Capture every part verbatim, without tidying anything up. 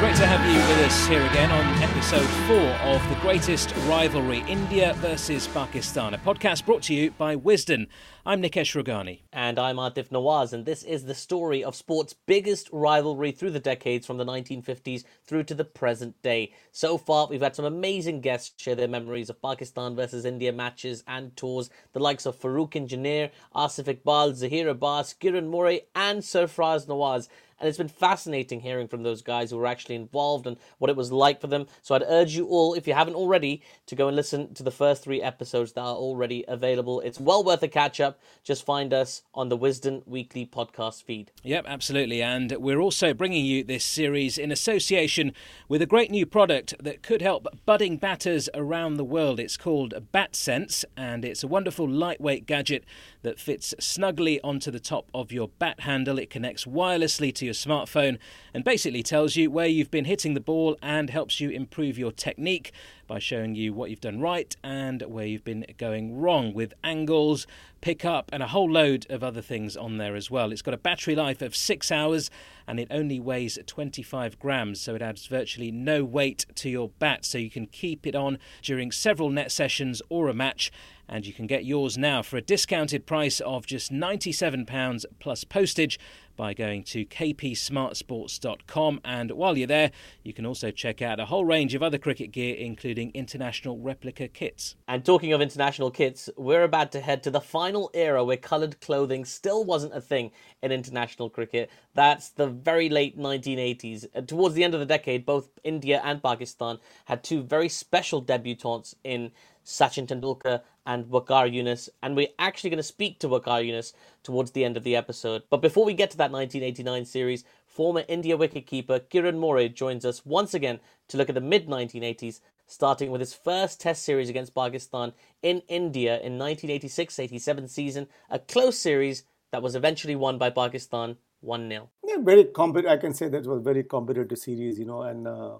Great to have you with us here again on episode four of The Greatest Rivalry, India versus Pakistan, a podcast brought to you by Wisden. I'm Nikesh Rughani. And I'm Aatif Nawaz, and this is the story of sport's biggest rivalry through the decades, from the nineteen fifties through to the present day. So far, we've had some amazing guests share their memories of Pakistan versus India matches and tours, the likes of Farooq Engineer, Asif Iqbal, Zahir Abbas, Kiran More and Sarfraz Nawaz. And it's been fascinating hearing from those guys who were actually involved and what it was like for them. So I'd urge you all, if you haven't already, to go and listen to the first three episodes that are already available. It's well worth a catch-up. Just find us on the Wisden Weekly podcast feed. Yep, absolutely. And we're also bringing you this series in association with a great new product that could help budding batters around the world. It's called Bat Sense, and it's a wonderful lightweight gadget that fits snugly onto the top of your bat handle. It connects wirelessly to your smartphone and basically tells you where you've been hitting the ball and helps you improve your technique by showing you what you've done right and where you've been going wrong, with angles, pick up and a whole load of other things on there as well. It's got a battery life of six hours and it only weighs twenty-five grams, so it adds virtually no weight to your bat, so you can keep it on during several net sessions or a match. And you can get yours now for a discounted price of just ninety-seven pounds plus postage by going to k p smart sports dot com. And while you're there, you can also check out a whole range of other cricket gear, including international replica kits. And talking of international kits, we're about to head to the final era where coloured clothing still wasn't a thing in international cricket. That's the very late nineteen eighties. Towards the end of the decade, both India and Pakistan had two very special debutantes in Sachin Tendulkar and Waqar Younis, and we're actually going to speak to Waqar Younis towards the end of the episode. But before we get to that nineteen eighty-nine series, former India wicketkeeper Kiran More joins us once again to look at the mid-nineteen eighties, starting with his first Test series against Pakistan in India in nineteen eighty-six eighty-seven season, a close series that was eventually won by Pakistan one nil. Yeah, very competitive. I can say that was very competitive series, you know, and uh,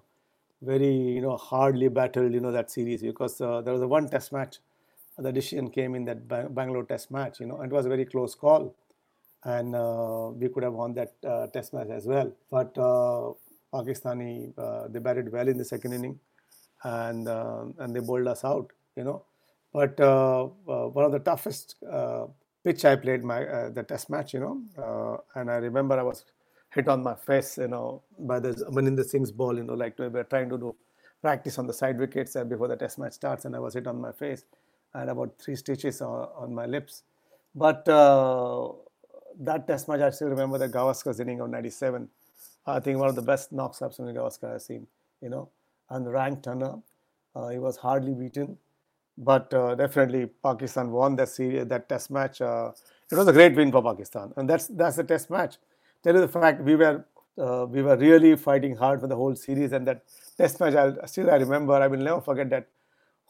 very, you know, hardly battled, you know, that series, because uh, there was a one Test match. The decision came in that Bangalore Test match, you know, and it was a very close call, and uh, we could have won that uh, Test match as well. But uh, Pakistani, uh, they batted well in the second inning, and uh, and they bowled us out, you know. But uh, uh, one of the toughest uh, pitch I played my uh, the Test match, you know, uh, and I remember I was hit on my face, you know, by the Maninder Singh's ball, you know, like we were trying to do practice on the side wickets before the Test match starts, and I was hit on my face. I had about three stitches on, on my lips. But uh, that Test match, I still remember the Gavaskar's inning of ninety-seven. I think one of the best knocks up Sunil Gavaskar I've seen, you know. And rank turner, uh, he was hardly beaten. But uh, definitely Pakistan won that series, that Test match. Uh, it was a great win for Pakistan. And that's that's the Test match. That is the fact, we were uh, we were really fighting hard for the whole series. And that Test match, I still I remember, I will never forget that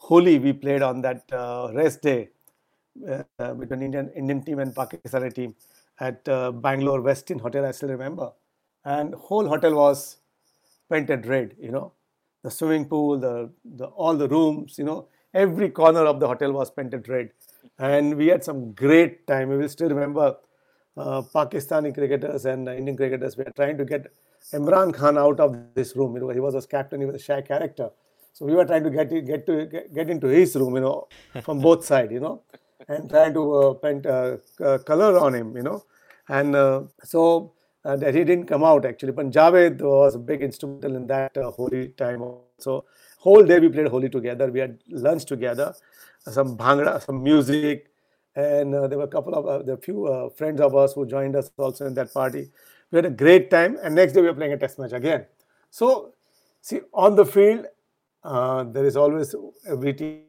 Holi we played on that uh, rest day uh, between Indian Indian team and Pakistani team at uh, Bangalore Westin Hotel, I still remember. And whole hotel was painted red, you know. The swimming pool, the, the all the rooms, you know, every corner of the hotel was painted red. And we had some great time. We will still remember uh, Pakistani cricketers and uh, Indian cricketers were trying to get Imran Khan out of this room. You know, he was a captain, he was a shy character. So we were trying to get get to get, get into his room, you know, from both sides, you know, and trying to uh, paint uh, uh, color on him, you know. And uh, so uh, that he didn't come out actually. But Javed was a big instrumental in that uh, Holi time. So whole day we played Holi together. We had lunch together, some bhangra, some music. And uh, there were a couple of, uh, the few uh, friends of us who joined us also in that party. We had a great time. And next day we were playing a test match again. So, see, on the field, uh, there is always every team,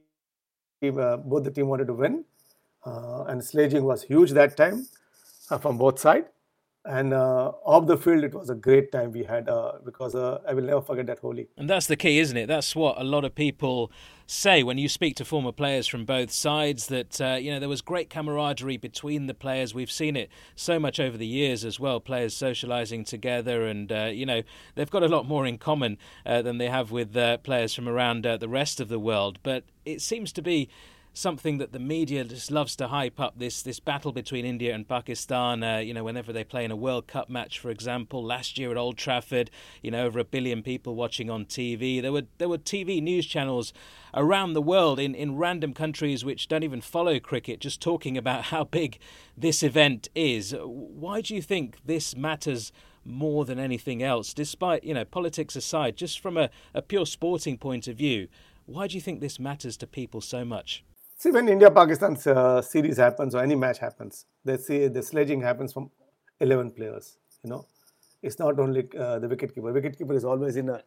uh, both the team wanted to win. Uh, and sledging was huge that time uh, from both sides. And uh, off the field, it was a great time we had uh, because uh, I will never forget that Holi. And that's the key, isn't it? That's what a lot of people say when you speak to former players from both sides, that uh, you know, there was great camaraderie between the players. We've seen it so much over the years as well, players socialising together, and uh, you know, they've got a lot more in common uh, than they have with uh, players from around uh, the rest of the world. But it seems to be something that the media just loves to hype up, this this battle between India and Pakistan. Uh, you know, whenever they play in a World Cup match, for example, last year at Old Trafford, you know, over a billion people watching on T V. There were there were T V news channels around the world in, in random countries which don't even follow cricket, just talking about how big this event is. Why do you think this matters more than anything else? Despite, you know, politics aside, just from a, a pure sporting point of view, why do you think this matters to people so much? See, when India-Pakistan uh, series happens or any match happens, they see the sledging happens from eleven players, you know. It's not only uh, the wicketkeeper. Wicketkeeper is always in a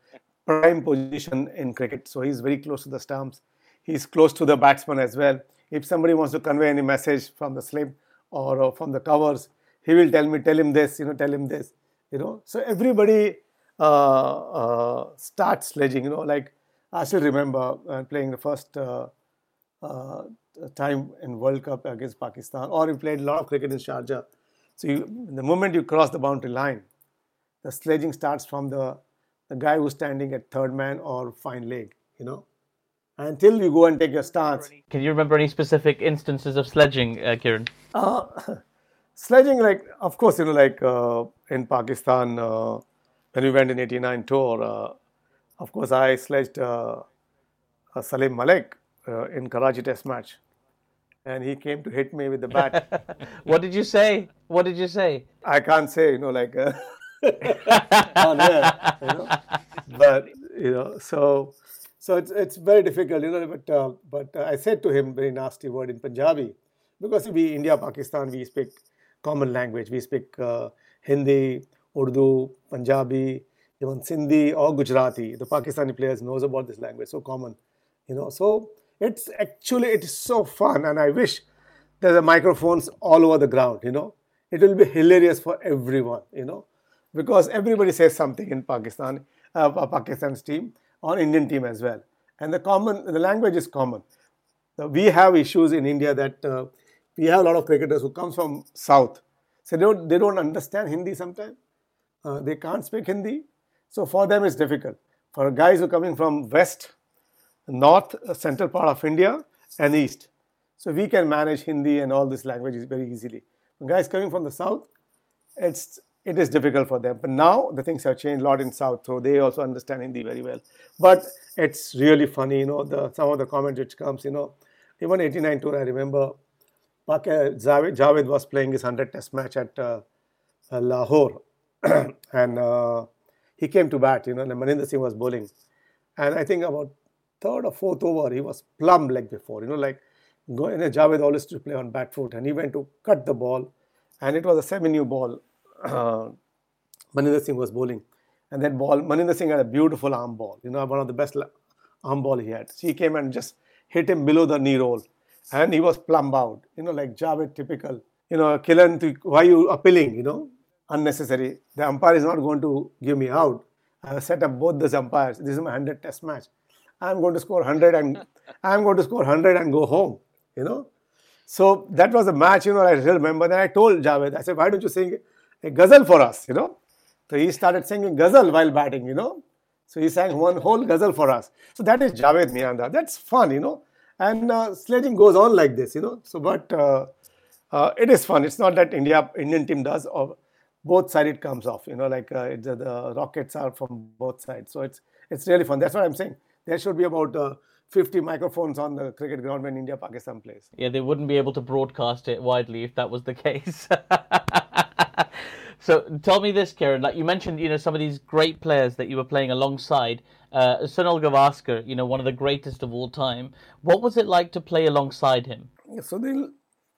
prime position in cricket. So he's very close to the stumps. He's close to the batsman as well. If somebody wants to convey any message from the slip or, or from the covers, he will tell me, tell him this, you know, tell him this, you know. So everybody uh, uh, starts sledging, you know. Like, I still remember uh, playing the first... Uh, Uh, time in World Cup against Pakistan, or you played a lot of cricket in Sharjah. So you, the moment you cross the boundary line, the sledging starts from the, the guy who's standing at third man or fine leg, you know, until you go and take your stance. Can you remember any specific instances of sledging, uh, Kiran? Uh, sledging, like, of course, you know, like uh, in Pakistan, uh, when we went in eighty-nine tour, uh, of course, I sledged uh, uh, Salim Malik. Uh, in Karachi test match, and he came to hit me with the bat. What did you say? What did you say? I can't say, you know, like, uh, on air, you know? But, you know, so so it's it's very difficult, you know, but uh, but uh, I said to him very nasty word in Punjabi, because we, India, Pakistan, we speak common language. We speak uh, Hindi, Urdu, Punjabi, even Sindhi or Gujarati. The Pakistani players knows about this language, so common, you know, so... It's actually, it is so fun, and I wish there are microphones all over the ground, you know. It will be hilarious for everyone, you know, because everybody says something in Pakistan, uh, Pakistan's team or Indian team as well. And the common, the language is common. So we have issues in India that uh, we have a lot of cricketers who come from South. So they don't, they don't understand Hindi sometimes. Uh, they can't speak Hindi. So for them it's difficult. For guys who are coming from West, North, uh, central part of India, and East. So we can manage Hindi and all these languages very easily. The guys coming from the South, it's it is difficult for them. But now the things have changed a lot in South, so they also understand Hindi very well. But it's really funny, you know, the some of the comments which comes, you know, even eighty-nine tour, I remember, Javed, Javed was playing his one hundred test match at uh, uh, Lahore, and uh, he came to bat, you know, and Maninder Singh was bowling. And I think about third or fourth over, he was plumb like before, you know, like go, you know, Javed always used to play on back foot, and he went to cut the ball, and it was a semi-new ball. Uh, Maninder Singh was bowling, and that ball, Maninder Singh had a beautiful arm ball, you know, one of the best arm ball he had. So he came and just hit him below the knee roll, and he was plumb out, you know, like Javed typical, you know, Kiran, why are you appealing, you know, unnecessary. The umpire is not going to give me out. I have set up both these umpires. This is my one hundred test match. I'm going to score one hundred and I'm going to score one hundred and go home, you know. So that was a match, you know, I still remember. Then I told Javed, I said, why don't you sing a ghazal for us, you know. So he started singing ghazal while batting, you know. So he sang one whole ghazal for us. So that is Javed Miandad. That's fun, you know. And uh, sledging goes on like this, you know. So but uh, uh, it is fun. It's not that India Indian team does, or both sides it comes off. You know, like uh, it's, uh, the rockets are from both sides. So it's it's really fun. That's what I'm saying. There should be about uh, fifty microphones on the cricket ground when India Pakistan plays. Yeah, they wouldn't be able to broadcast it widely if that was the case. So tell me this, Kiran. Like you mentioned, you know, some of these great players that you were playing alongside. Uh, Sunil Gavaskar, you know, one of the greatest of all time. What was it like to play alongside him? Yeah, Sunil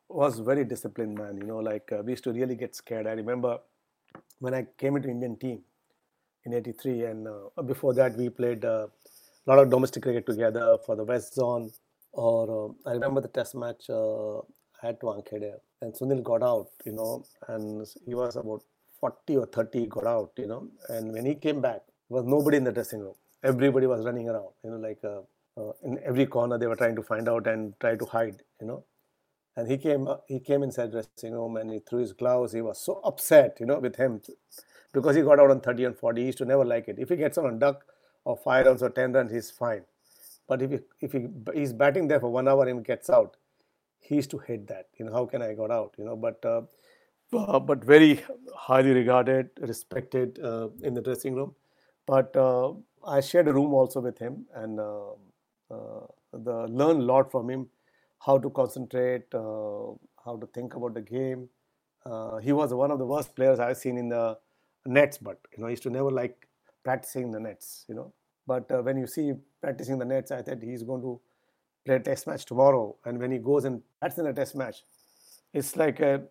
was a very disciplined man. You know, like uh, we used to really get scared. I remember when I came into Indian team in eighty-three, and uh, before that we played uh, a lot of domestic cricket together for the West Zone. Or uh, I remember the Test match uh, at Wankhede, and Sunil got out. You know, and he was about forty or thirty, got out, you know. And when he came back, there was nobody in the dressing room. Everybody was running around, you know, like uh, uh, in every corner they were trying to find out and try to hide, you know. And he came uh, he came inside dressing room and he threw his gloves. He was so upset, you know, with him because he got out on thirty and forty. He used to never like it. If he gets out on duck or five runs or ten runs, he's fine. But if he, if he he's batting there for one hour and gets out, he used to hate that. You know, how can I got out, you know, but... Uh, Uh, but very highly regarded, respected uh, in the dressing room. But uh, I shared a room also with him, and uh, uh, the, learned a lot from him, how to concentrate, uh, how to think about the game. Uh, he was one of the worst players I've seen in the nets, but you know, he used to never like practicing the nets. You know, but uh, when you see practicing the nets, I said he's going to play a test match tomorrow, and when he goes and bats in a test match, it's like a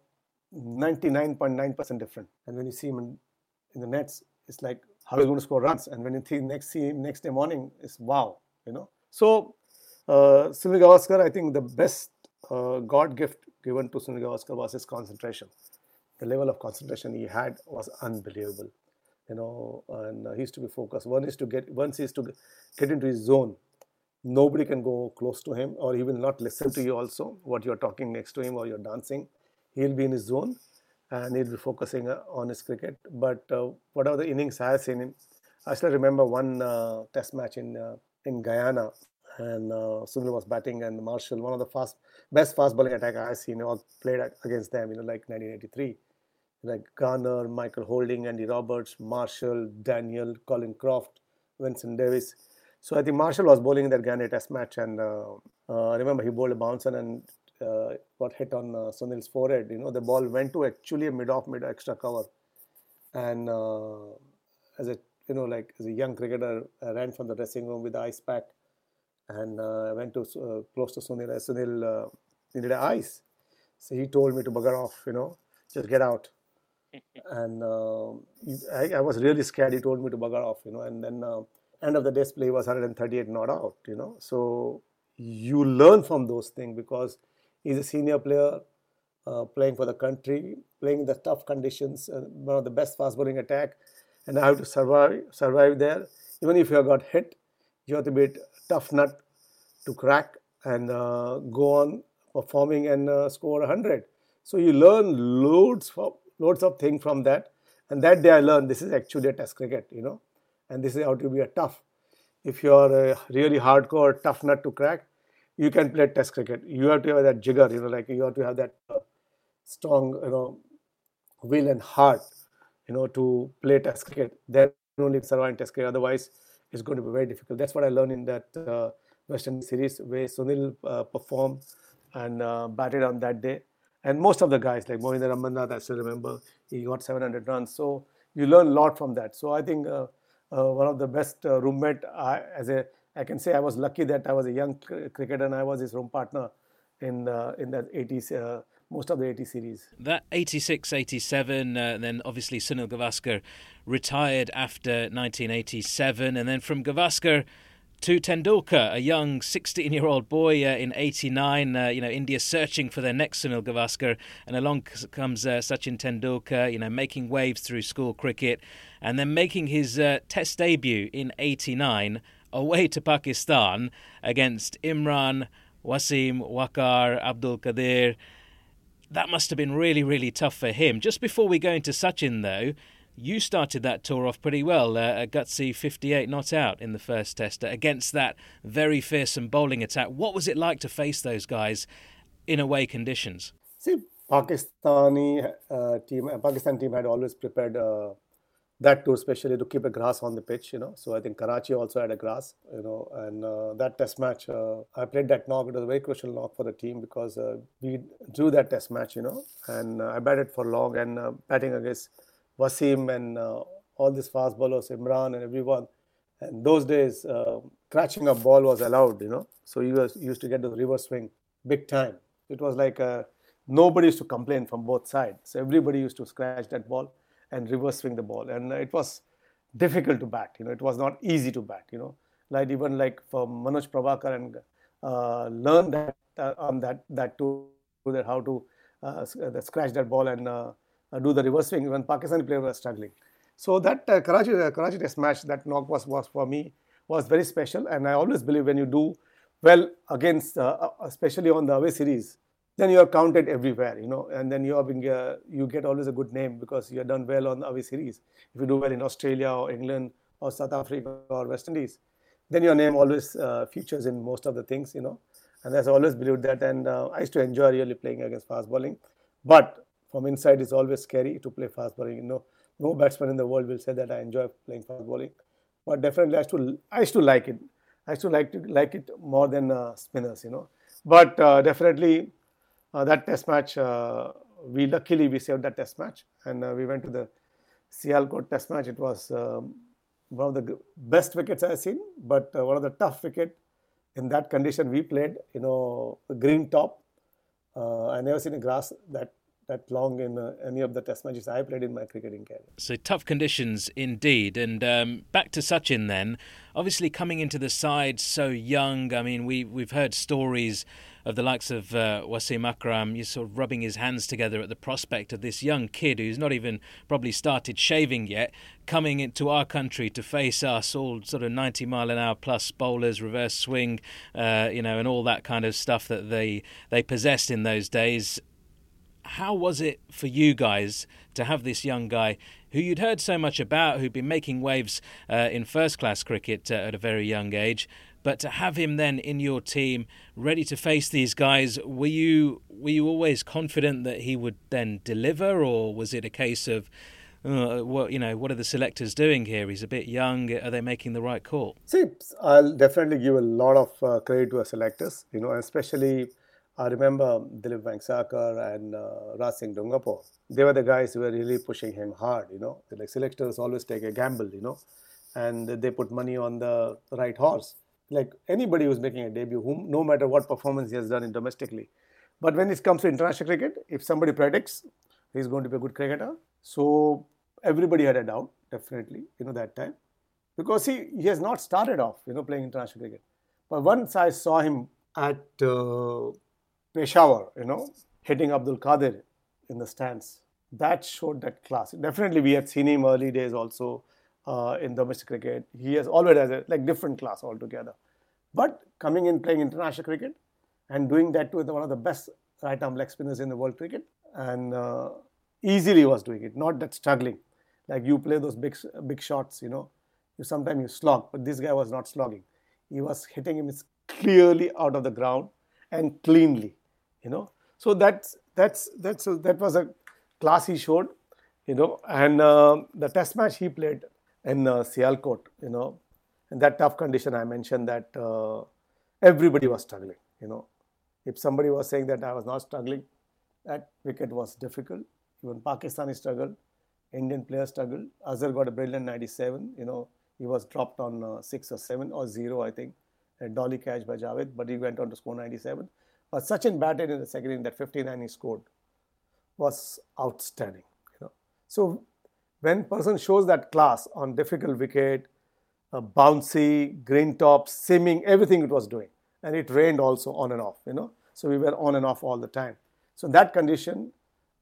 ninety-nine point nine percent different. And when you see him in, in the nets, it's like how he's going to score runs. And when you think next see him next day morning, it's wow, you know. So uh, Sunil Gavaskar, I think the best uh, God gift given to Sunil Gavaskar was his concentration. The level of concentration he had was unbelievable, you know. And uh, he used to be focused. One is to get once he is to get into his zone, nobody can go close to him, or he will not listen to you. Also, what you are talking next to him or you're dancing. He'll be in his zone and he'll be focusing on his cricket. But uh, whatever the innings I have seen him, I still remember one uh, test match in uh, in Guyana, and uh, Sunil was batting and Marshall, one of the fast, best fast bowling attacker I've seen, all played against them, you know, like nineteen eighty-three. Like Garner, Michael Holding, Andy Roberts, Marshall, Daniel, Colin Croft, Vincent Davis. So I think Marshall was bowling in that Guyana test match, and uh, uh, I remember he bowled a bouncer and Uh, got hit on uh, Sunil's forehead. You know, the ball went to actually a mid-off, mid-extra cover. And uh, as a, you know, like as a young cricketer, I ran from the dressing room with the ice pack, and I uh, went to uh, close to Sunil. And Sunil uh, needed ice, so he told me to bugger off. You know, just get out. And uh, I, I was really scared. He told me to bugger off. You know, and then uh, end of the day's play was one hundred thirty-eight not out. You know, so you learn from those things because. He's a senior player uh, playing for the country, playing in the tough conditions, uh, one of the best fast bowling attack. And I have to survive survive there. Even if you got hit, you have to be a tough nut to crack and uh, go on performing and uh, score one hundred. So you learn loads of, loads of things from that. And that day I learned this is actually a test cricket, you know. And this is how to be a tough. If you're a really hardcore, tough nut to crack, you can play test cricket. You have to have that jigger, you know, like you have to have that uh, strong, you know, will and heart, you know, to play test cricket. Then only survive test cricket. Otherwise, it's going to be very difficult. That's what I learned in that uh, West Indies series where Sunil uh, performed and uh, batted on that day. And most of the guys, like Maninder Singh, I still remember, he got seven hundred runs. So you learn a lot from that. So I think uh, uh, one of the best uh, roommate I, as a I can say I was lucky that I was a young cricketer and I was his room partner in uh, in that eighties, uh, most of the eighties series. That eighty-six eighty-seven, uh, then obviously Sunil Gavaskar retired after nineteen eighty-seven, and then from Gavaskar to Tendulkar, a young sixteen-year-old boy uh, in eighty-nine, uh, you know, India searching for their next Sunil Gavaskar, and along comes uh, Sachin Tendulkar, you know, making waves through school cricket, and then making his uh, Test debut in eighty-nine. Away to Pakistan against Imran, Wasim, Waqar, Abdul Qadir. That must have been really, really tough for him. Just before we go into Sachin, though, you started that tour off pretty well. Uh, a gutsy fifty-eight not out in the first test against that very fearsome bowling attack. What was it like to face those guys in away conditions? See, Pakistani uh, team, Pakistan team had always prepared uh, that tour especially to keep a grass on the pitch, you know. So I think Karachi also had a grass, you know, and uh, that test match, uh, I played that knock. It was a very crucial knock for the team because uh, we drew that test match, you know, and uh, I batted for long and uh, batting against Wasim and uh, all these fast bowlers, Imran and everyone. And those days, uh, catching a ball was allowed, you know. So you used to get the reverse swing big time. It was like uh, nobody used to complain from both sides. So everybody used to scratch that ball and reverse swing the ball. And it was difficult to bat, you know. It was not easy to bat, you know. Like even like for Manoj Prabhakar and uh, learned that uh, on that that tour that how to uh, scratch that ball and uh, do the reverse swing. Even Pakistani players were struggling. So that uh, Karachi uh, Karachi Test match, that knock was, was for me was very special, and I always believe when you do well against, uh, especially on the away series, then you are counted everywhere, you know, and then you are being, uh, you get always a good name because you have done well on the away series. If you do well in Australia or England or South Africa or West Indies, then your name always uh, features in most of the things, you know, and that's always believed that, and uh, I used to enjoy really playing against fast bowling, but from inside it's always scary to play fast bowling, you know. No batsman in the world will say that I enjoy playing fast bowling, but definitely I used to, I used to like it. I used to like to like it more than uh, spinners, you know. But uh, definitely uh, that test match, uh, we luckily we saved that test match, and uh, we went to the Sialkot test match. It was um, one of the best wickets I've seen, but uh, one of the tough wicket in that condition we played. You know, the green top. Uh, I never seen a grass that. that long in uh, any of the test matches I played in my cricketing career. So tough conditions indeed. And um, back to Sachin then, obviously coming into the side so young, I mean, we, we've heard stories of the likes of uh, Wasim Akram, he's sort of rubbing his hands together at the prospect of this young kid who's not even probably started shaving yet, coming into our country to face us, all sort of ninety mile an hour plus bowlers, reverse swing, uh, you know, and all that kind of stuff that they, they possessed in those days. How was it for you guys to have this young guy who you'd heard so much about, who'd been making waves uh, in first-class cricket uh, at a very young age, but to have him then in your team, ready to face these guys? Were you were you always confident that he would then deliver, or was it a case of, uh, well, you know, what are the selectors doing here? He's a bit young. Are they making the right call? See, I'll definitely give a lot of uh, credit to our selectors, you know, especially. I remember Dilip Vangsakar and uh, Raj Singh Dungapur. They were the guys who were really pushing him hard, you know. Like selectors always take a gamble, you know, and they put money on the right horse. Like anybody who's making a debut, whom, no matter what performance he has done in domestically. But when it comes to international cricket, if somebody predicts he's going to be a good cricketer, so everybody had a doubt, definitely, you know, that time. Because he, he has not started off, you know, playing international cricket. But once I saw him at... Uh, Peshawar, you know, hitting Abdul Qadir in the stands. That showed that class. Definitely, we had seen him early days also uh, in domestic cricket. He has always had a like, different class altogether. But coming in playing international cricket and doing that with one of the best right-arm leg spinners in the world cricket, and uh, easily was doing it, not that struggling. Like you play those big big shots, you know, you sometimes you slog, but this guy was not slogging. He was hitting him clearly out of the ground and cleanly. You know, so that's that's that's a, that was a class he showed, you know, and uh, the test match he played in uh, Sialkot, you know, in that tough condition. I mentioned that uh, everybody was struggling, you know. If somebody was saying that I was not struggling, that wicket was difficult. Even Pakistani struggled, Indian players struggled. Azhar got a brilliant ninety-seven, you know, he was dropped on uh, six or seven or zero, I think, a dolly catch by Javed, but he went on to score ninety-seven. But Sachin batted in the second in that fifty-nine he scored was outstanding. You know? So when person shows that class on difficult wicket, uh, bouncy, green top, simming, everything it was doing. And it rained also on and off, you know. So we were on and off all the time. So in that condition,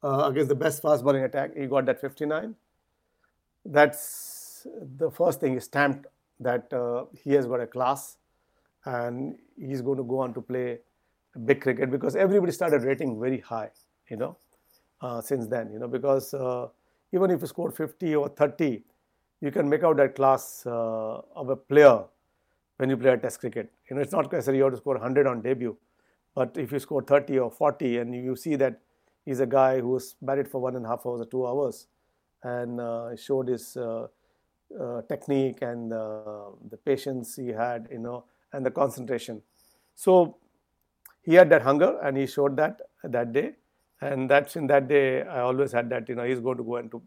uh, against the best fast bowling attack, he got that fifty-nine. That's the first thing he stamped that uh, he has got a class and he's going to go on to play big cricket, because everybody started rating very high, you know, uh, since then, you know, because uh, even if you score fifty or thirty, you can make out that class uh, of a player when you play a test cricket. You know, it's not necessarily you have to score one hundred on debut, but if you score thirty or forty and you see that is a guy who was batted for one and a half hours or two hours and uh, showed his uh, uh, technique and uh, the patience he had, you know, and the concentration. So he had that hunger and he showed that that day. And that's in that day, I always had that, you know, he's going to go and to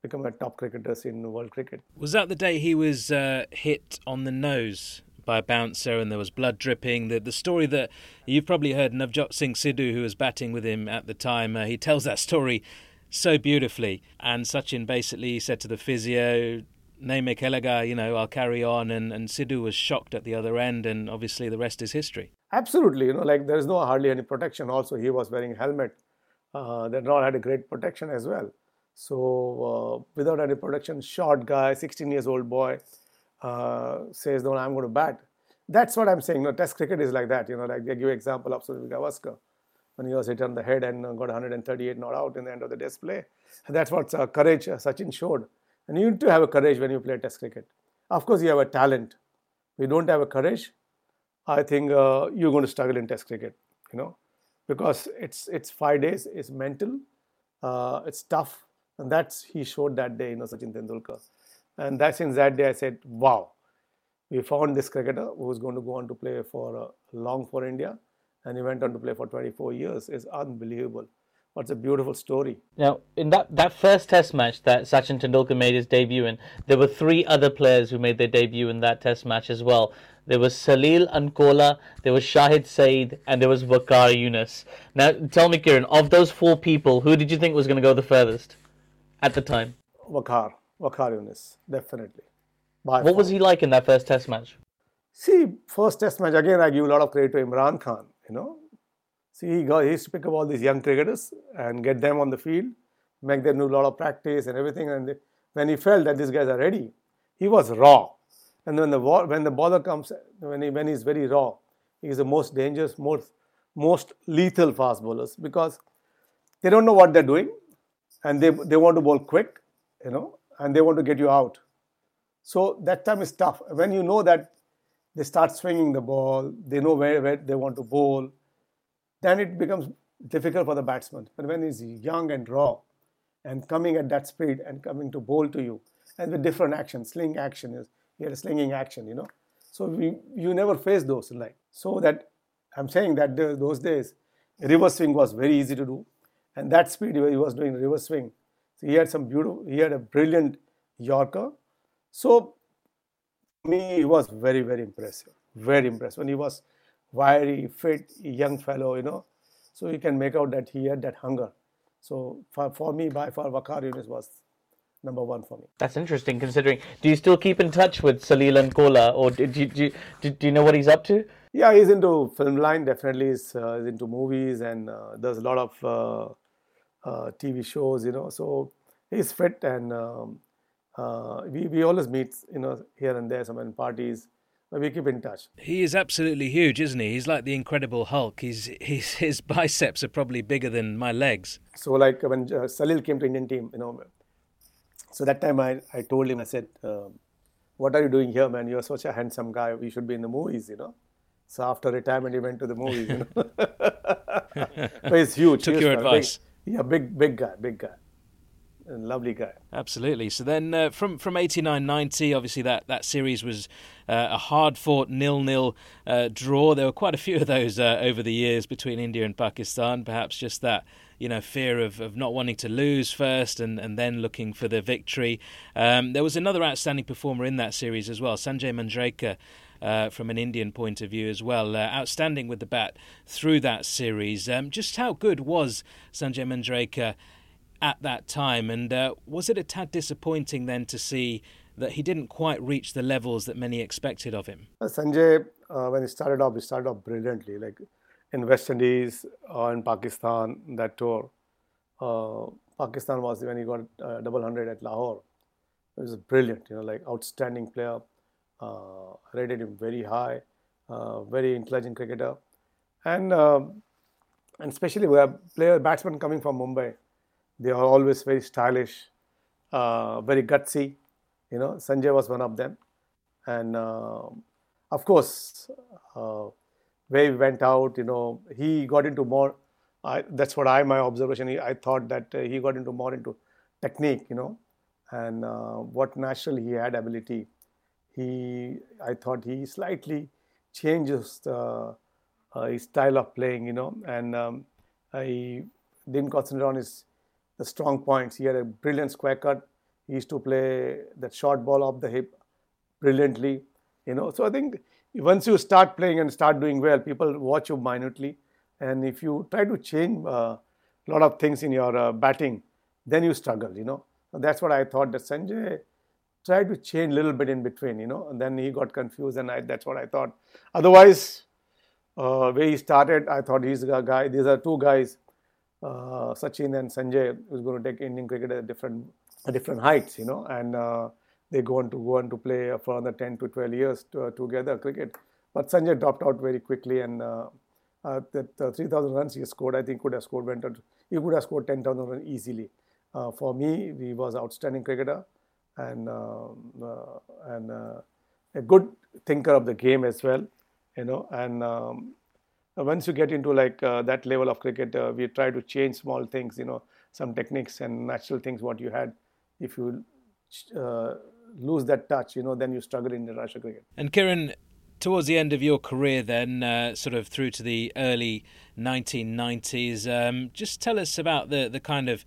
become a top cricketer in world cricket. Was that the day he was uh, hit on the nose by a bouncer and there was blood dripping? The the story that you've probably heard, Navjot Singh Sidhu, who was batting with him at the time, uh, he tells that story so beautifully. And Sachin basically said to the physio, "Nahi khelega, you know, I'll carry on." And, and Sidhu was shocked at the other end, and obviously the rest is history. Absolutely, you know, like there is no hardly any protection. Also, he was wearing a helmet. Uh, that all had a great protection as well. So, uh, without any protection, short guy, sixteen years old boy, Uh, says, no, I'm going to bat. That's what I'm saying. No, Test cricket is like that. You know, like they give example of Sunil Gavaskar when he was hit on the head and got one hundred thirty-eight not out in the end of the Test play. And that's what uh, courage uh, Sachin showed. And you need to have a courage when you play Test cricket. Of course, you have a talent. If you don't have a courage, I think uh, you're going to struggle in Test cricket. You know, because it's it's five days. It's mental. Uh, it's tough, and that's he showed that day. You know, Sachin Tendulkar. And that's since that day I said, wow, we found this cricketer who was going to go on to play for uh, long for India, and he went on to play for twenty-four years. It's unbelievable. What's a beautiful story. Now, in that, that first Test match that Sachin Tendulkar made his debut in, there were three other players who made their debut in that Test match as well. There was Salil Ankola, there was Shahid Saeed, and there was Waqar Younis. Now, tell me, Kiran, of those four people, who did you think was going to go the furthest at the time? Waqar. Waqar Younis, definitely. By what far. Was he like in that first Test match? See, first Test match, again, I give a lot of credit to Imran Khan, you know. See, he, got, he used to pick up all these young cricketers and get them on the field, make them do a lot of practice and everything. And they, when he felt that these guys are ready, he was raw. And when the when the bowler comes, when he when he's very raw, he is the most dangerous, most, most lethal fast bowlers, because they don't know what they're doing and they they want to bowl quick, you know. And they want to get you out. So that time is tough. When you know that they start swinging the ball, they know where, where they want to bowl, then it becomes difficult for the batsman. But when he's young and raw and coming at that speed and coming to bowl to you, and with different action, sling action, is he had a slinging action, you know. So we, you never face those in life. So that I'm saying that those days, reverse swing was very easy to do. And that speed where he was doing reverse swing, he had some beautiful, he had a brilliant Yorker. So, for me, he was very, very impressive. Very impressive. And he was wiry, fit, young fellow, you know. So, you can make out that he had that hunger. So, for, for me, by far, Waqar Younis was number one for me. That's interesting, considering. Do you still keep in touch with Salil Ankola? Or do you, do you, do you know what he's up to? Yeah, he's into film line, definitely. He's, uh, he's into movies, and uh, there's a lot of... Uh, Uh, T V shows, you know, so he's fit, and um, uh, we, we always meet, you know, here and there, some in parties, but we keep in touch. He is absolutely huge, isn't he? He's like the Incredible Hulk. He's, he's his biceps are probably bigger than my legs. So like when uh, Salil came to Indian team, you know, so that time I, I told him, I said, um, what are you doing here, man? You're such a handsome guy. You should be in the movies, you know. So after retirement, he went to the movies, you know. But he's huge. Took he your advice. Big. Yeah, big, big guy, big guy, and lovely guy. Absolutely. So then uh, from, from eighty-nine ninety, obviously that, that series was uh, a hard-fought nil-nil uh, draw. There were quite a few of those uh, over the years between India and Pakistan, perhaps just that, you know, fear of, of not wanting to lose first and, and then looking for the victory. Um, there was another outstanding performer in that series as well, Sanjay Manjrekar, uh, from an Indian point of view as well. Uh, outstanding with the bat through that series. Um, just how good was Sanjay Manjrekar at that time? And uh, was it a tad disappointing then to see that he didn't quite reach the levels that many expected of him? Uh, Sanjay, uh, when he started off, he started off brilliantly. Like, in West Indies or uh, in Pakistan, that tour. Uh, Pakistan was when he got uh, double hundred at Lahore. It was brilliant, you know, like outstanding player. Uh, rated him very high, uh, very intelligent cricketer. And uh, and especially we have player batsmen coming from Mumbai. They are always very stylish, uh, very gutsy. You know, Sanjay was one of them. And uh, of course, uh, where he went out, you know, he got into more I, that's what I my observation. He, I thought that uh, he got into more into technique, you know, and uh, what natural he had ability. He I thought he slightly changes the, uh, his style of playing, you know, and um, he didn't concentrate on his the strong points. He had a brilliant square cut. He used to play that short ball off the hip brilliantly, you know. So I think once you start playing and start doing well, people watch you minutely. And if you try to change a uh, lot of things in your uh, batting, then you struggle, you know. And that's what I thought, that Sanjay tried to change a little bit in between, you know. And then he got confused, and I, that's what I thought. Otherwise, uh, where he started, I thought he's a guy. These are two guys, uh, Sachin and Sanjay, who's going to take Indian cricket at different at different heights, you know. And uh, they go on to go on to play for another ten to twelve years to, uh, together cricket. But Sanjay dropped out very quickly, and Uh, Uh, that uh, three thousand runs he scored, I think could have scored, went out, he could have scored ten thousand runs easily. Uh, for me, he was outstanding cricketer and uh, uh, and uh, a good thinker of the game as well, you know. And um, once you get into like uh, that level of cricket, uh, we try to change small things, you know, some techniques and natural things what you had. If you uh, lose that touch, you know, then you struggle in international cricket. And Kiran, towards the end of your career then, uh, sort of through to the early nineteen nineties, um, just tell us about the, the kind of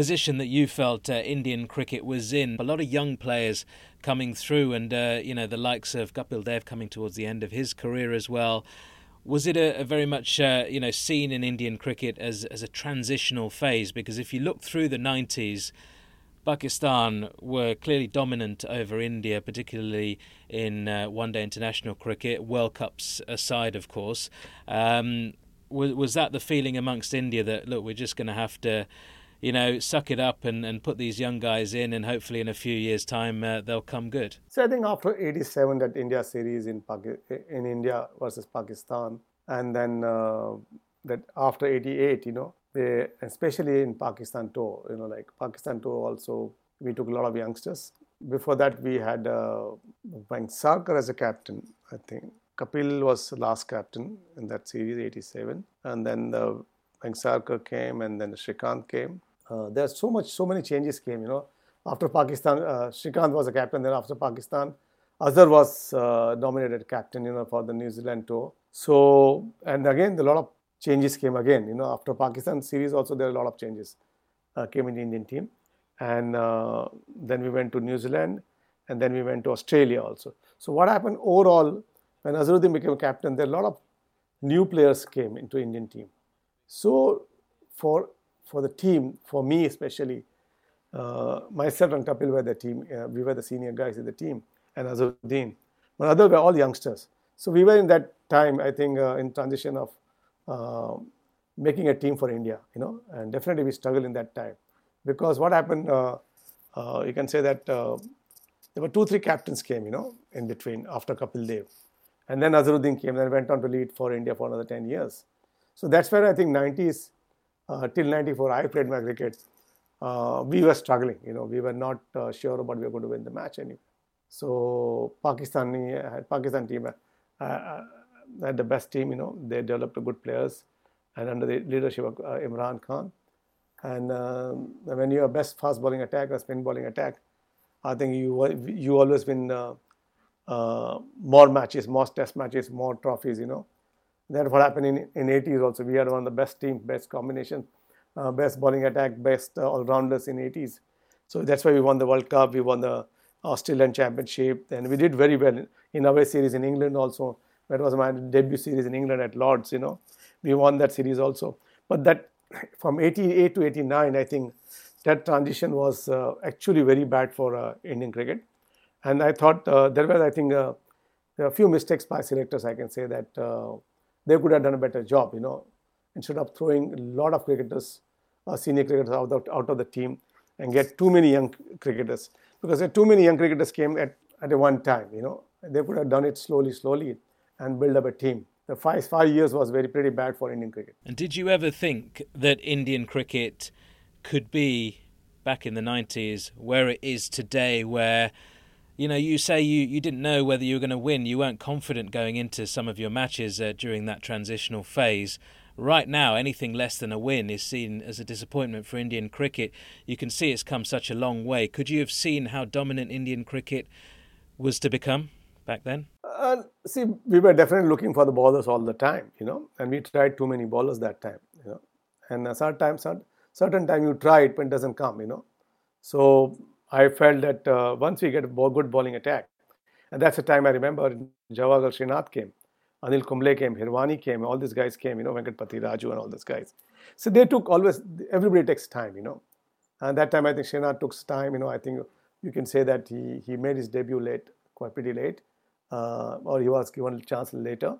position that you felt uh, Indian cricket was in. A lot of young players coming through and, uh, you know, the likes of Kapil Dev coming towards the end of his career as well. Was it a, a very much, uh, you know, seen in Indian cricket as, as a transitional phase? Because if you look through the nineties, Pakistan were clearly dominant over India, particularly in uh, one-day international cricket, World Cups aside, of course. Um, was, was that the feeling amongst India that, look, we're just going to have to, you know, suck it up and, and put these young guys in, and hopefully in a few years' time uh, they'll come good? So I think after eighty-seven, that India series in Paki- in India versus Pakistan, and then uh, that after eighty-eight, you know, They, especially in Pakistan tour, you know, like Pakistan tour also, we took a lot of youngsters. Before that, we had uh, Sarkar as a captain, I think. Kapil was the last captain in that series, eighty-seven. And then the Sarkar came, and then the Shrikant came. Uh, There's so much, so many changes came, you know. After Pakistan, uh, Shrikant was a captain. Then after Pakistan, Azhar was uh, nominated captain, you know, for the New Zealand tour. So, and again, a lot of changes came again, you know. After Pakistan series also, there are a lot of changes uh, came in the Indian team. And uh, then we went to New Zealand, and then we went to Australia also. So what happened overall, when Azharuddin became captain, there are a lot of new players came into Indian team. So for for the team, for me especially, uh, myself and Kapil were the team. Uh, we were the senior guys in the team, and Azharuddin. But others were all youngsters. So we were in that time, I think, uh, in transition of Uh, making a team for India, you know, and definitely we struggled in that time, because what happened, uh, uh, you can say that uh, there were two, three captains came, you know, in between after Kapil Dev, and then Azharuddin came, then went on to lead for India for another ten years. So that's where I think nineties uh, till ninety-four, I played my cricket. Uh, we were struggling, you know, we were not uh, sure about we were going to win the match anyway. So Pakistani, Pakistan team. Uh, uh, They had the best team, you know. They developed good players, and under the leadership of uh, Imran Khan. And uh, when you are best fast bowling attack or spin bowling attack, I think you you always win uh, uh, more matches, more test matches, more trophies, you know. That's what happened in in eighties also. We had one of the best teams, best combination, uh, best bowling attack, best uh, all rounders in eighties. So that's why we won the World Cup. We won the Australian Championship, and we did very well in our series in England also. That was my debut series in England at Lord's, you know. We won that series also. But that, from eighty-eight to eighty-nine, I think that transition was uh, actually very bad for uh, Indian cricket. And I thought uh, there were, I think, uh, there were a few mistakes by selectors, I can say, that uh, they could have done a better job, you know. Instead of throwing a lot of cricketers, uh, senior cricketers out of, out of the team and get too many young cricketers. Because too many young cricketers came at, at one time, you know. They could have done it slowly, slowly, and build up a team. The five, five years was very pretty bad for Indian cricket. And did you ever think that Indian cricket could be, back in the nineties, where it is today, where, you know, you say you, you didn't know whether you were going to win, you weren't confident going into some of your matches uh, during that transitional phase, Right now, anything less than a win is seen as a disappointment for Indian cricket. You can see it's come such a long way. Could you have seen how dominant Indian cricket was to become back then? Uh, see, we were definitely looking for the bowlers all the time, you know, and we tried too many bowlers that time, you know. And a certain time, certain, certain time you try it, but it doesn't come, you know. So I felt that uh, once we get a good bowling attack, and that's the time I remember Jawagal Srinath came, Anil Kumble came, Hirwani came, all these guys came, you know, Venkatpati, Raju and all these guys. So they took always, everybody takes time, you know. And that time I think Srinath took time, you know, I think you can say that he, he made his debut late, quite pretty late, uh, or he was given a chance later.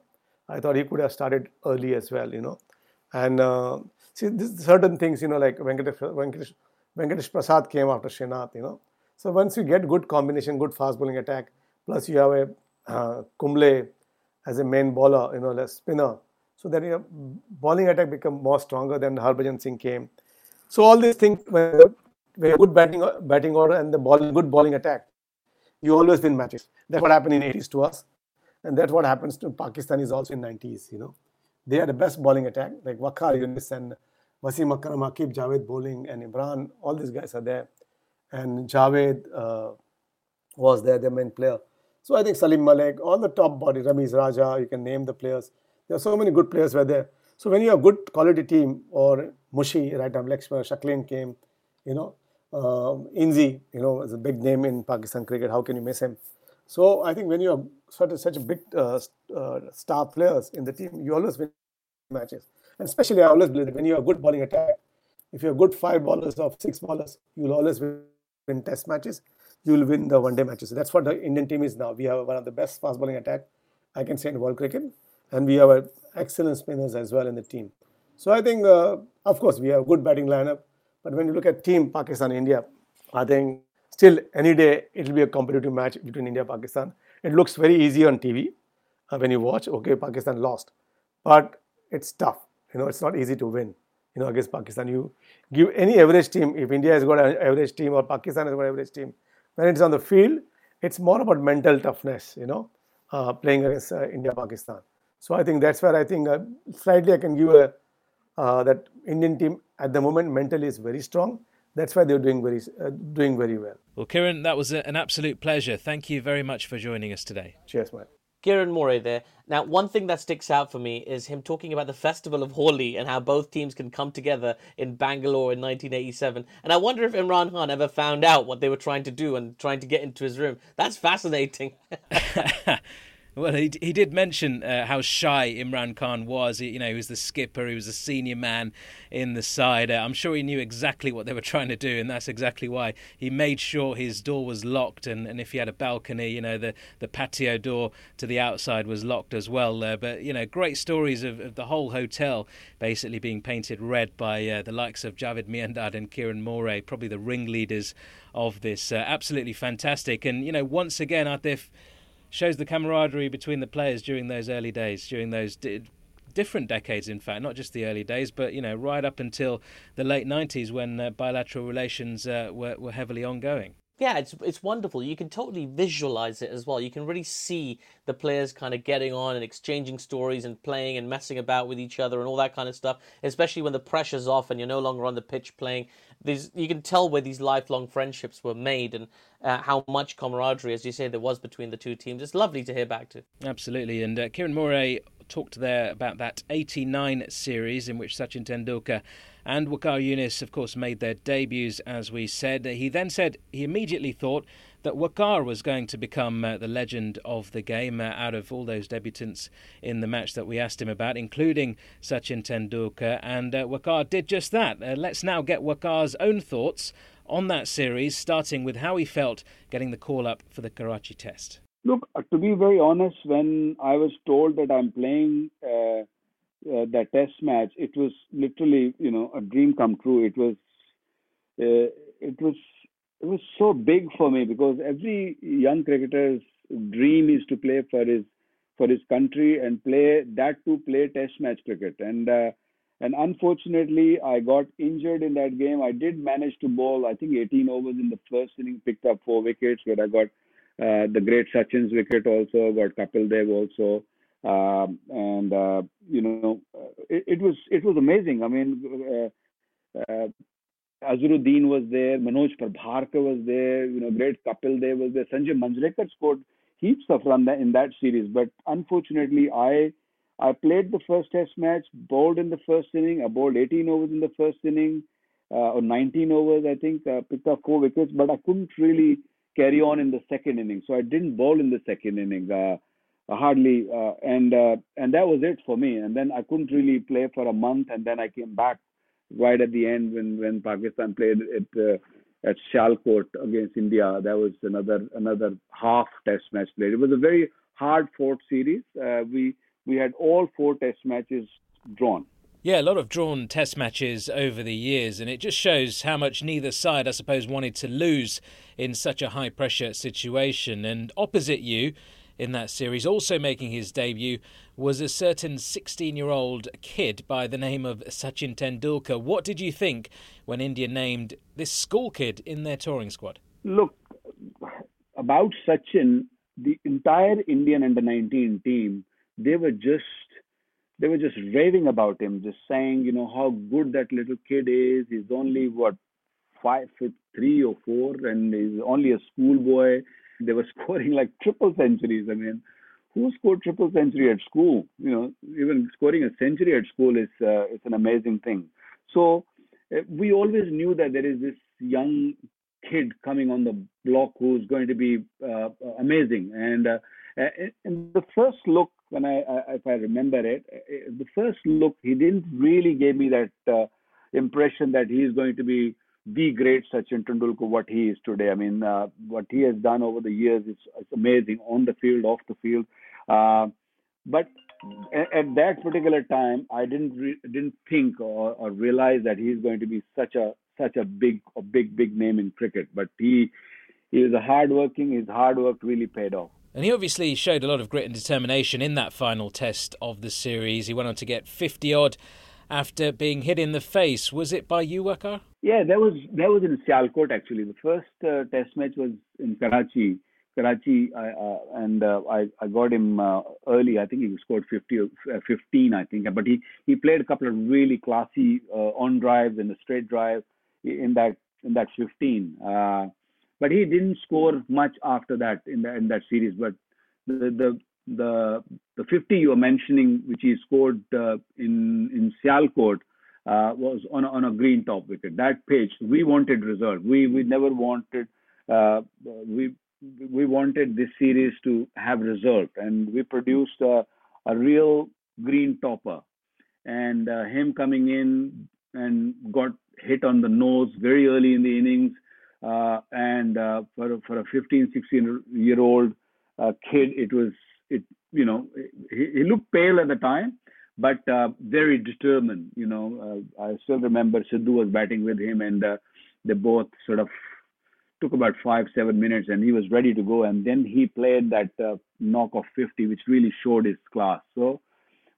I thought he could have started early as well, you know. And uh, see, this, certain things, you know, like Venkatesh, Venkatesh, Venkatesh Prasad came after Srinath, you know. So once you get good combination, good fast bowling attack, plus you have a uh, Kumble as a main bowler, you know, as a spinner. So then your bowling attack become more stronger than Harbhajan Singh came. So all these things, when you good batting batting order and the ball, good bowling attack, you always win matches. That's what happened in eighties to us. And that's what happens to Pakistanis also in nineties, you know. They had the best bowling attack, like Waqar Younis and Wasim Akram, Akib, Javed bowling and Imran, all these guys are there. And Javed uh, was there, their main player. So I think Salim Malik, all the top body, Ramiz Raja, you can name the players. There are so many good players were there. So when you have a good quality team, or Mushi, right arm Lakshman, Shaklin came, you know, uh, Inzi, you know, is a big name in Pakistan cricket. How can you miss him? So I think when you have such a, such a big uh, uh, star players in the team, you always win matches. And especially I always believe that when you have a good bowling attack, if you have good five bowlers or six bowlers, you will always win, win test matches. You will win the one-day matches. So that's what the Indian team is now. We have one of the best fast bowling attack, I can say, in world cricket. And we have excellent spinners as well in the team. So I think, uh, of course, we have a good batting lineup. But when you look at team Pakistan-India, I think still any day it will be a competitive match between India and Pakistan. It looks very easy on T V uh, when you watch. Okay, Pakistan lost. But it's tough. You know, it's not easy to win. You know, against Pakistan, you give any average team. If India has got an average team or Pakistan has got an average team, when it's on the field, it's more about mental toughness, you know, uh, playing against uh, India-Pakistan. So I think that's where I think uh, slightly I can give a, uh, that Indian team at the moment mentally is very strong. That's why they're doing very uh, doing very well. Well, Kiran, that was an absolute pleasure. Thank you very much for joining us today. Cheers, mate. Kiran More there. Now, one thing that sticks out for me is him talking about the festival of Holi and how both teams can come together in Bangalore in nineteen eighty-seven. And I wonder if Imran Khan ever found out what they were trying to do and trying to get into his room. That's fascinating. Well, he he did mention uh, how shy Imran Khan was. He, you know, he was the skipper. He was a senior man in the side. Uh, I'm sure he knew exactly what they were trying to do, and that's exactly why he made sure his door was locked. And, and if he had a balcony, you know, the, the patio door to the outside was locked as well. Uh, but, you know, great stories of, of the whole hotel basically being painted red by uh, the likes of Javed Miandad and Kiran More, probably the ringleaders of this. Uh, absolutely fantastic. And, you know, once again, Aatif, shows the camaraderie between the players during those early days, during those di- different decades, in fact, not just the early days, but, you know, right up until the late nineties when uh, bilateral relations uh, were, were heavily ongoing. Yeah, it's it's wonderful. You can totally visualize it as well. You can really see the players kind of getting on and exchanging stories and playing and messing about with each other and all that kind of stuff, especially when the pressure's off and you're no longer on the pitch playing. There's, you can tell where these lifelong friendships were made and uh, how much camaraderie, as you say, there was between the two teams. It's lovely to hear back to. Absolutely. And uh, Kiran More talked there about that eighty-nine series in which Sachin Tendulkar and Waqar Younis, of course, made their debuts, as we said. He then said he immediately thought that Waqar was going to become uh, the legend of the game uh, out of all those debutants in the match that we asked him about, including Sachin Tendulkar. And uh, Waqar did just that. Uh, let's now get Waqar's own thoughts on that series, starting with how he felt getting the call-up for the Karachi Test. Look, to be very honest, when I was told that I'm playing uh, uh, that test match, it was literally, you know, a dream come true. It was, uh, it was, it was so big for me because every young cricketer's dream is to play for his, for his country and play that to play test match cricket. And uh, and unfortunately, I got injured in that game. I did manage to bowl, I think, eighteen overs in the first inning, picked up four wickets, where I got. Uh, the great Sachin's wicket also, got Kapil Dev also. Um, and, uh, you know, it, it was it was amazing. I mean, uh, uh, Azharuddin was there, Manoj Prabhakar was there, you know, great Kapil Dev was there. Sanjay Manjrekar scored heaps of runs in that series. But unfortunately, I I played the first test match, bowled in the first inning. I bowled eighteen overs in the first inning, uh, or nineteen overs, I think, uh, picked up four wickets. But I couldn't really carry on in the second inning. So I didn't bowl in the second inning. Uh, Hardly, uh, and uh, and that was it for me. And then I couldn't really play for a month. And then I came back right at the end when, when Pakistan played at uh, at Sialkot against India. That was another another half Test match played. It was a very hard fought series. Uh, we we had all four Test matches drawn. Yeah, a lot of drawn Test matches over the years, and it just shows how much neither side, I suppose, wanted to lose in such a high pressure situation. And opposite you in that series, also making his debut, was a certain sixteen-year-old kid by the name of Sachin Tendulkar. What did you think when India named this school kid in their touring squad? Look, about Sachin, the entire Indian under nineteen team, they were just they were just raving about him, just saying, you know, how good that little kid is. He's only what five foot three or four, and he's only a schoolboy. They were scoring like triple centuries. I mean, who scored triple century at school? You know, even scoring a century at school is uh, it's an amazing thing. So uh, we always knew that there is this young kid coming on the block who's going to be uh, amazing. And uh, in the first look, when I, I if I remember it, the first look, he didn't really give me that uh, impression that he's going to be the great Sachin Tendulkar, what he is today. I mean, uh, what he has done over the years is it's amazing, on the field, off the field. Uh, but at, at that particular time, I didn't re- didn't think or, or realize that he's going to be such a such a big a big big name in cricket. But he he is a hardworking. His hard work really paid off. And he obviously showed a lot of grit and determination in that final test of the series. He went on to get fifty odd. After being hit in the face. Was it by you, Waqar? Yeah, that was that was in Sialkot, actually. The first uh, test match was in Karachi. Karachi, I, uh, and uh, I, I got him uh, early. I think he scored fifty, uh, fifteen, I think. But he, he played a couple of really classy uh, on drives and a straight drive in that in that fifteen. Uh, but he didn't score much after that in that in that series. But the the The the fifty you were mentioning, which he scored uh, in in Sialkot, uh, was on a, on a green top wicket. That pitch, we wanted result. We we never wanted uh, we we wanted this series to have result, and we produced a, a real green topper. And uh, him coming in and got hit on the nose very early in the innings, uh, and uh, for for a fifteen, sixteen year old uh, kid, it was. It, you know, he, he looked pale at the time, but uh, very determined. You know, uh, I still remember Sidhu was batting with him, and uh, they both sort of took about five, seven minutes, and he was ready to go. And then he played that uh, knock of fifty, which really showed his class. So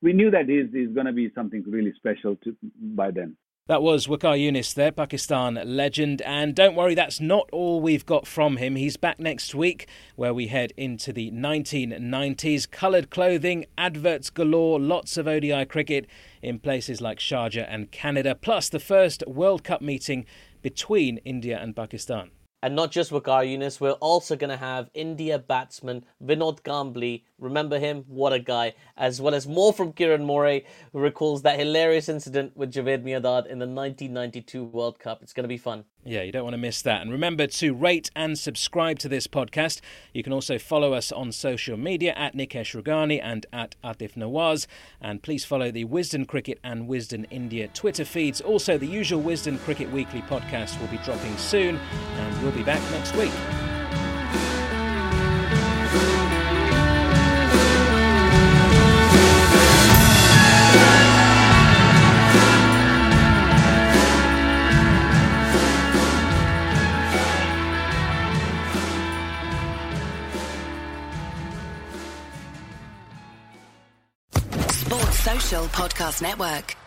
we knew that he's, he's going to be something really special to, by then. That was Waqar Younis there, Pakistan legend. And don't worry, that's not all we've got from him. He's back next week, where we head into the nineteen nineties. Coloured clothing, adverts galore, lots of O D I cricket in places like Sharjah and Canada, plus the first World Cup meeting between India and Pakistan. And not just Waqar Younis, we're also going to have India batsman Vinod Kambli. Remember him? What a guy. As well as more from Kiran More, who recalls that hilarious incident with Javed Miandad in the nineteen ninety-two World Cup. It's going to be fun. Yeah, you don't want to miss that. And remember to rate and subscribe to this podcast. You can also follow us on social media at Nikesh Rughani and at Aatif Nawaz. And please follow the Wisden Cricket and Wisden India Twitter feeds. Also, the usual Wisden Cricket Weekly podcast will be dropping soon. And we'll be back next week. Sports Social Podcast Network.